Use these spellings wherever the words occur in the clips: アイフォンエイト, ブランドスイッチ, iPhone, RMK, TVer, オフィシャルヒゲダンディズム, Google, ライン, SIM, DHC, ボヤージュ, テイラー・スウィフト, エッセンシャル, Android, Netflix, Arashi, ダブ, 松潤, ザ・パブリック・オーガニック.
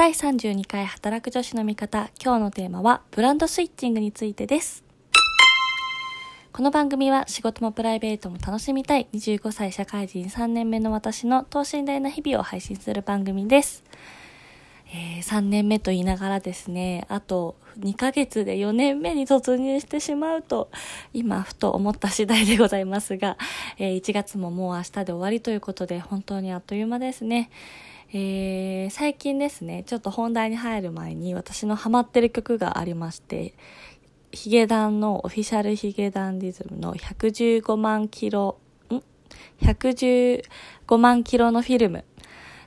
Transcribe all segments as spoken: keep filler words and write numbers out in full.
だいさんじゅうにかい働く女子の味方、今日のテーマはブランドスイッチングについてです。この番組は仕事もプライベートも楽しみたいにじゅうごさい社会人さんねんめの私の等身大な日々を配信する番組です。えー、さんねんめと言いながらですね、あとにかげつでよねんめに突入してしまうと今ふと思った次第でございますが、えー、いちがつももう明日で終わりということで本当にあっという間ですね。えー、最近ですね、ちょっと本題に入る前に私のハマってる曲がありまして、ヒゲダンのオフィシャルヒゲダンディズムのひゃくじゅうごまんキロんひゃくじゅうごまんキロのフィルムっ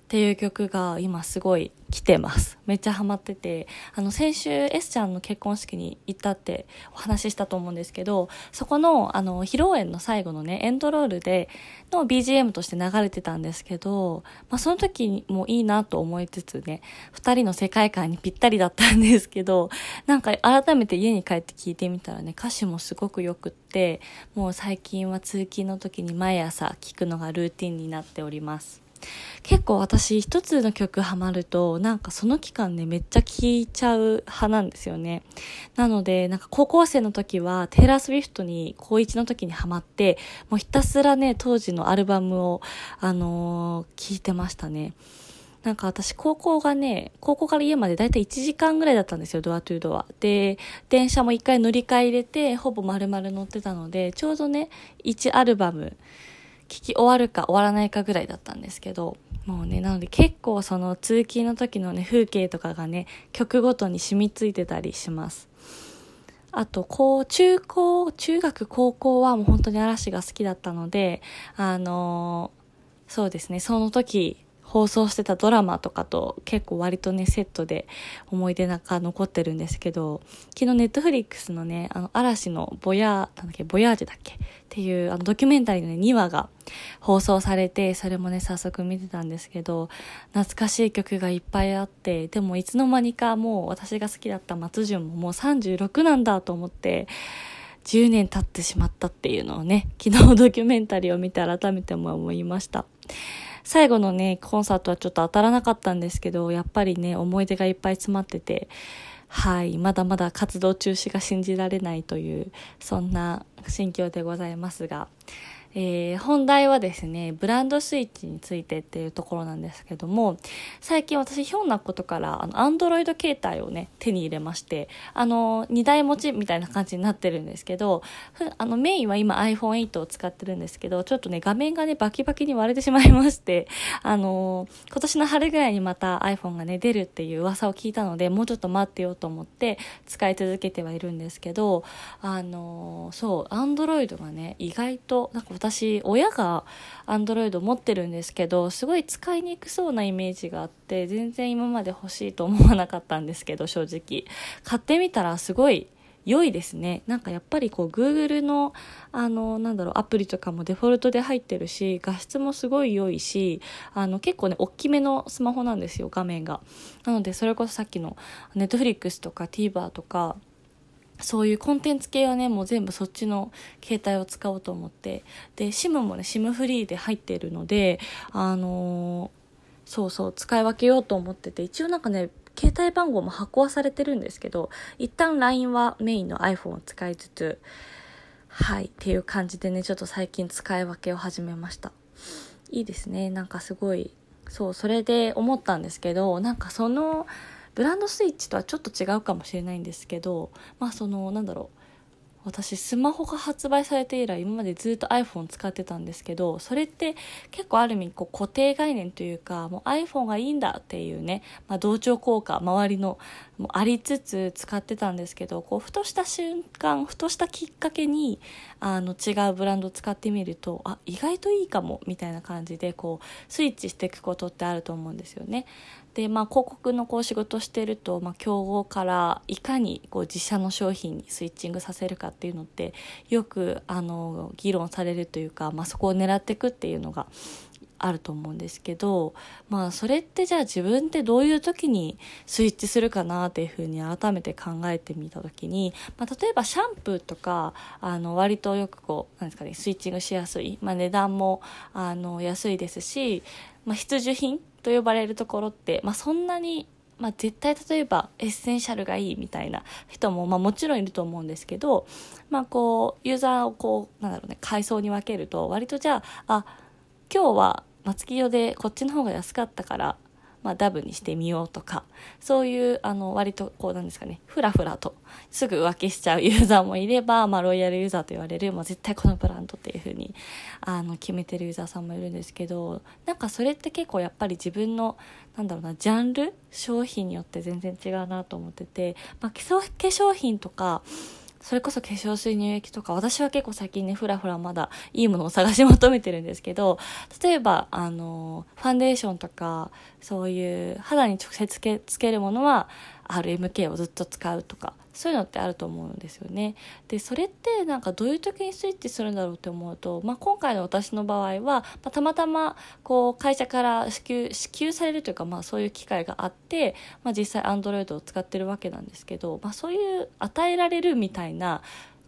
ていう曲が今すごい来てます。めっちゃハマってて、あの先週 S ちゃんの結婚式に行ったってお話ししたと思うんですけど、そこ の, あの披露宴の最後のねエンドロールでの ビージーエム として流れてたんですけど、まあ、その時もいいなと思いつつね、ふたりの世界観にぴったりだったんですけど、なんか改めて家に帰って聞いてみたらね、歌詞もすごくよくって、もう最近は通勤の時に毎朝聴くのがルーティンになっております。結構私一つの曲ハマるとなんかその期間ねめっちゃ聴いちゃう派なんですよね。なのでなんか高校生の時はテイラー・スウィフトに高いちの時にハマって、もうひたすらね当時のアルバムをあの聴いてましたね。なんか私高校がね、高校から家までだいたいいちじかんぐらいだったんですよ、ドアトゥードアで。電車もいっかい乗り換え入れてほぼ丸々乗ってたので、ちょうどねいちアルバム聞き終わるか終わらないかぐらいだったんですけど、もうね、なので結構その通勤の時のね風景とかがね曲ごとに染みついてたりします。あとこう中高中学高校はもう本当に嵐が好きだったので、あのー、そうですね、その時放送してたドラマとかと結構割とねセットで思い出なんか残ってるんですけど、昨日 Netflix のねあの嵐のボヤーなんだっけボヤージュだっけっていうあのドキュメンタリーの、ね、にわが放送されて、それもね早速見てたんですけど、懐かしい曲がいっぱいあって、でもいつの間にかもう私が好きだった松潤ももうさんじゅうろくなんだと思ってじゅうねん経ってしまったっていうのをね昨日ドキュメンタリーを見て改めても思いました。最後のねコンサートはちょっと当たらなかったんですけど、やっぱりね思い出がいっぱい詰まってて、はい、まだまだ活動中止が信じられないというそんな心境でございますが、えー、本題はですねブランドスイッチについてっていうところなんですけども、最近私ひょんなことからあの Android 携帯をね手に入れまして、あのにだい持ちみたいな感じになってるんですけど、あのメインは今 アイフォンエイト を使ってるんですけど、ちょっとね画面がねバキバキに割れてしまいまして、あのー、今年の春ぐらいにまた iPhone がね出るっていう噂を聞いたので、もうちょっと待ってよと思って使い続けてはいるんですけど、あのー、そう Android がね意外となんか私親が Android 持ってるんですけど、すごい使いにくそうなイメージがあって、全然今まで欲しいと思わなかったんですけど、正直買ってみたらすごい良いですね。なんかやっぱりこう Google のあのなんだろうアプリとかもデフォルトで入ってるし、画質もすごい良いし、あの結構ね大きめのスマホなんですよ画面が。なのでそれこそさっきの Netflix とか TVer とかそういうコンテンツ系はねもう全部そっちの携帯を使おうと思って、で SIM もね SIM フリーで入っているので、あのー、そうそう使い分けようと思ってて、一応なんかね携帯番号も発行はされてるんですけど、一旦 ライン はメインの iPhone を使いつつ、はいっていう感じでねちょっと最近使い分けを始めました。いいですね。なんかすごいそうそれで思ったんですけど、なんかそのブランドスイッチとはちょっと違うかもしれないんですけど、まあそのなんだろう私スマホが発売されて以来今までずっと iPhone 使ってたんですけど、それって結構ある意味こう固定概念というか、もう iPhone がいいんだっていうね、まあ、同調効果周りのもありつつ使ってたんですけど、こうふとした瞬間ふとしたきっかけにあの違うブランドを使ってみると、あ意外といいかもみたいな感じでこうスイッチしていくことってあると思うんですよね。でまあ、広告のこう仕事してると、まあ、競合からいかにこう自社の商品にスイッチングさせるかっていうのってよくあの議論されるというか、まあ、そこを狙っていくっていうのがあると思うんですけど、まあ、それってじゃあ自分ってどういう時にスイッチするかなっていうふうに改めて考えてみた時に、まあ、例えばシャンプーとかあの割とよくこうなんですかねスイッチングしやすい、まあ、値段もあの安いですし、まあ、必需品と呼ばれるところって、まあ、そんなにまあ、絶対例えばエッセンシャルがいいみたいな人も、まあ、もちろんいると思うんですけど、まあ、こうユーザーをこうなんだろうね階層に分けると割とじゃあ、あ今日は松木用でこっちの方が安かったから、まあ、ダブにしてみようとか、そういうあの割とこうなんですかね、フラフラとすぐ浮気しちゃうユーザーもいれば、まあ、ロイヤルユーザーと言われる、まあ、絶対このブランドっていう風にあの決めてるユーザーさんもいるんですけど、なんかそれって結構やっぱり自分のなんだろうなジャンル商品によって全然違うなと思ってて、まあ、基礎化粧品とかそれこそ化粧水乳液とか、私は結構最近ねフラフラまだいいものを探し求めてるんですけど、例えばあのファンデーションとかそういう肌に直接つけ、つけるものは アールエムケー をずっと使うとか、そういうのってあると思うんですよね。でそれってなんかどういう時にスイッチするんだろうって思うと、まあ、今回の私の場合は、まあ、たまたまこう会社から支給、支給されるというか、まあ、そういう機会があって、まあ、実際 Android を使ってるわけなんですけど、まあ、そういう与えられるみたいな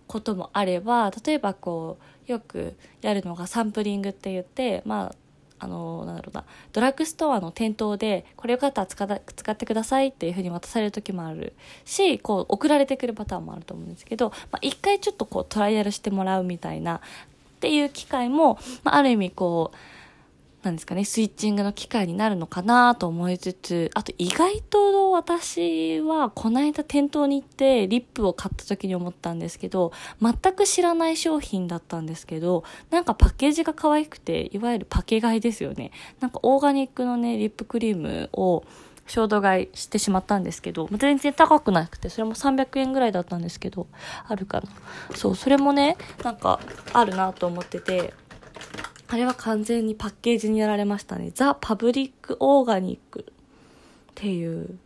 こともあれば、例えばこうよくやるのがサンプリングって言って、まああのなんだろうなドラッグストアの店頭でこれよかったら 使, 使ってくださいっていう風に渡される時もあるし、こう送られてくるパターンもあると思うんですけど、まあ、一回ちょっとこうトライアルしてもらうみたいなっていう機会も、まあ、ある意味こうなんですかねスイッチングの機会になるのかなと思いつつ、あと意外と私はこの間店頭に行ってリップを買った時に思ったんですけど、全く知らない商品だったんですけど、なんかパッケージが可愛くて、いわゆるパケ買いですよね。なんかオーガニックのねリップクリームを衝動買いしてしまったんですけど、全然高くなくて、それもさんびゃくえんぐらいだったんですけど、あるかな、そう、それもねなんかあるなと思ってて、あれは完全にパッケージにやられましたね。ザ・パブリック・オーガニックっていう、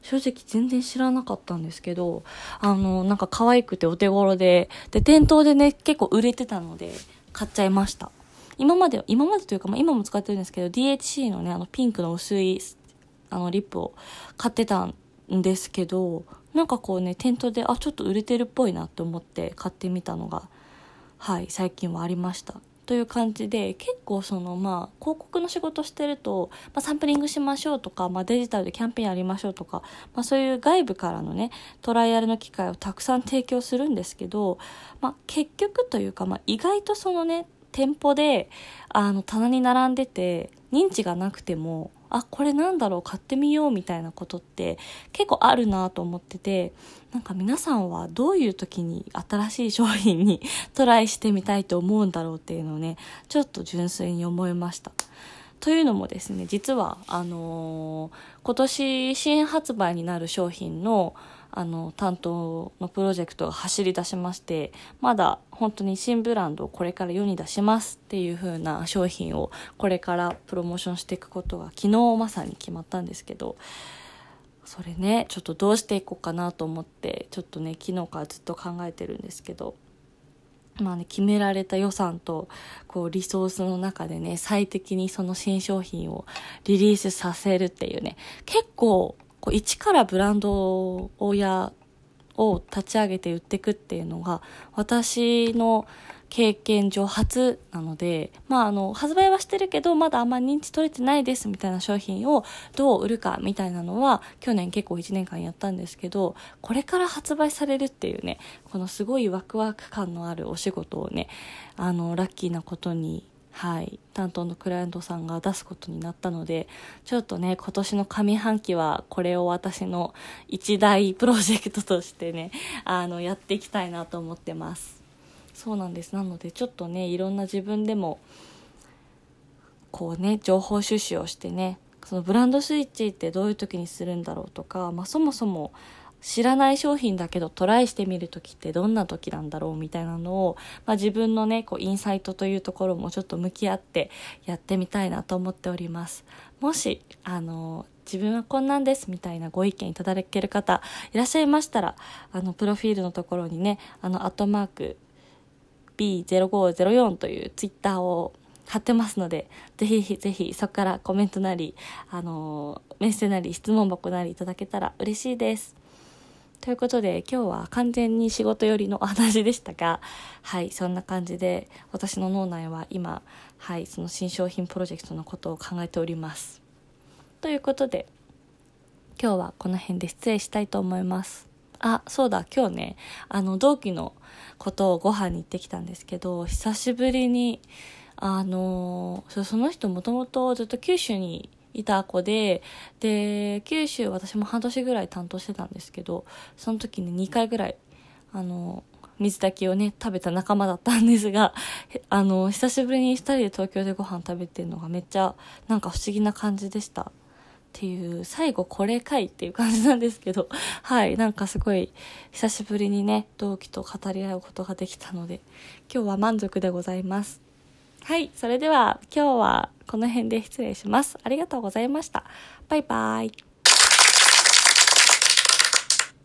正直全然知らなかったんですけど、あのなんか可愛くてお手頃で、で店頭でね結構売れてたので買っちゃいました。今まで今までというか、まあ、今も使ってるんですけど、 ディーエイチシー のねあのピンクの薄いあのリップを買ってたんですけど、なんかこうね店頭であちょっと売れてるっぽいなと思って買ってみたのが、はい最近はありました。という感じで、結構そのまあ広告の仕事してると、まあ、サンプリングしましょうとか、まあ、デジタルでキャンペーンやりましょうとか、まあ、そういう外部からのねトライアルの機会をたくさん提供するんですけど、まあ、結局というか、まあ、意外とそのね店舗であの棚に並んでて認知がなくても、あこれなんだろう買ってみようみたいなことって結構あるなと思ってて、なんか皆さんはどういう時に新しい商品にトライしてみたいと思うんだろうっていうのをねちょっと純粋に思いました。というのもですね、実はあのー、今年新発売になる商品のあの担当のプロジェクトが走り出しまして、まだ本当に新ブランドをこれから世に出しますっていう風な商品をこれからプロモーションしていくことが昨日まさに決まったんですけど、それねちょっとどうしていこうかなと思ってちょっとね昨日からずっと考えてるんですけど、まあね、決められた予算とこうリソースの中でね最適にその新商品をリリースさせるっていうね、結構こう一からブランド親を立ち上げて売っていくっていうのが私の経験上初なので、まあ、あの発売はしてるけどまだあんま認知取れてないですみたいな商品をどう売るかみたいなのは去年結構いちねんかんやったんですけど、これから発売されるっていうねこのすごいワクワク感のあるお仕事をねあのラッキーなことに、はい、担当のクライアントさんが出すことになったので、ちょっとね今年の上半期はこれを私の一大プロジェクトとしてねあのやっていきたいなと思ってます。そうなんです。なのでちょっとねいろんな自分でもこうね情報収集をしてね、そのブランドスイッチってどういう時にするんだろうとか、まあ、そもそも知らない商品だけどトライしてみる時ってどんな時なんだろうみたいなのを、まあ、自分のねこうインサイトというところもちょっと向き合ってやってみたいなと思っております。もしあの自分はこんなんですみたいなご意見いただける方いらっしゃいましたら、あのプロフィールのところにねあのアットマーク ビーゼロごゼロよん というツイッターを貼ってますので、ぜひぜひそこからコメントなりあのメッセージなり質問箱なりいただけたら嬉しいです。ということで今日は完全に仕事寄りのお話でしたが、はいそんな感じで私の脳内は今、はいその新商品プロジェクトのことを考えております。ということで今日はこの辺で失礼したいと思います。あ、そうだ、今日ね、あの同期の子とご飯に行ってきたんですけど、久しぶりにあのその人もともとずっと九州にいた子で、で九州私も半年ぐらい担当してたんですけど、その時ににかいぐらいあの水炊きをね食べた仲間だったんですが、あの久しぶりにふたりで東京でご飯食べてるのがめっちゃなんか不思議な感じでしたっていう、最後これかいっていう感じなんですけどはい、なんかすごい久しぶりにね同期と語り合うことができたので今日は満足でございます。はい、それでは今日はこの辺で失礼します。ありがとうございました。バイバイ。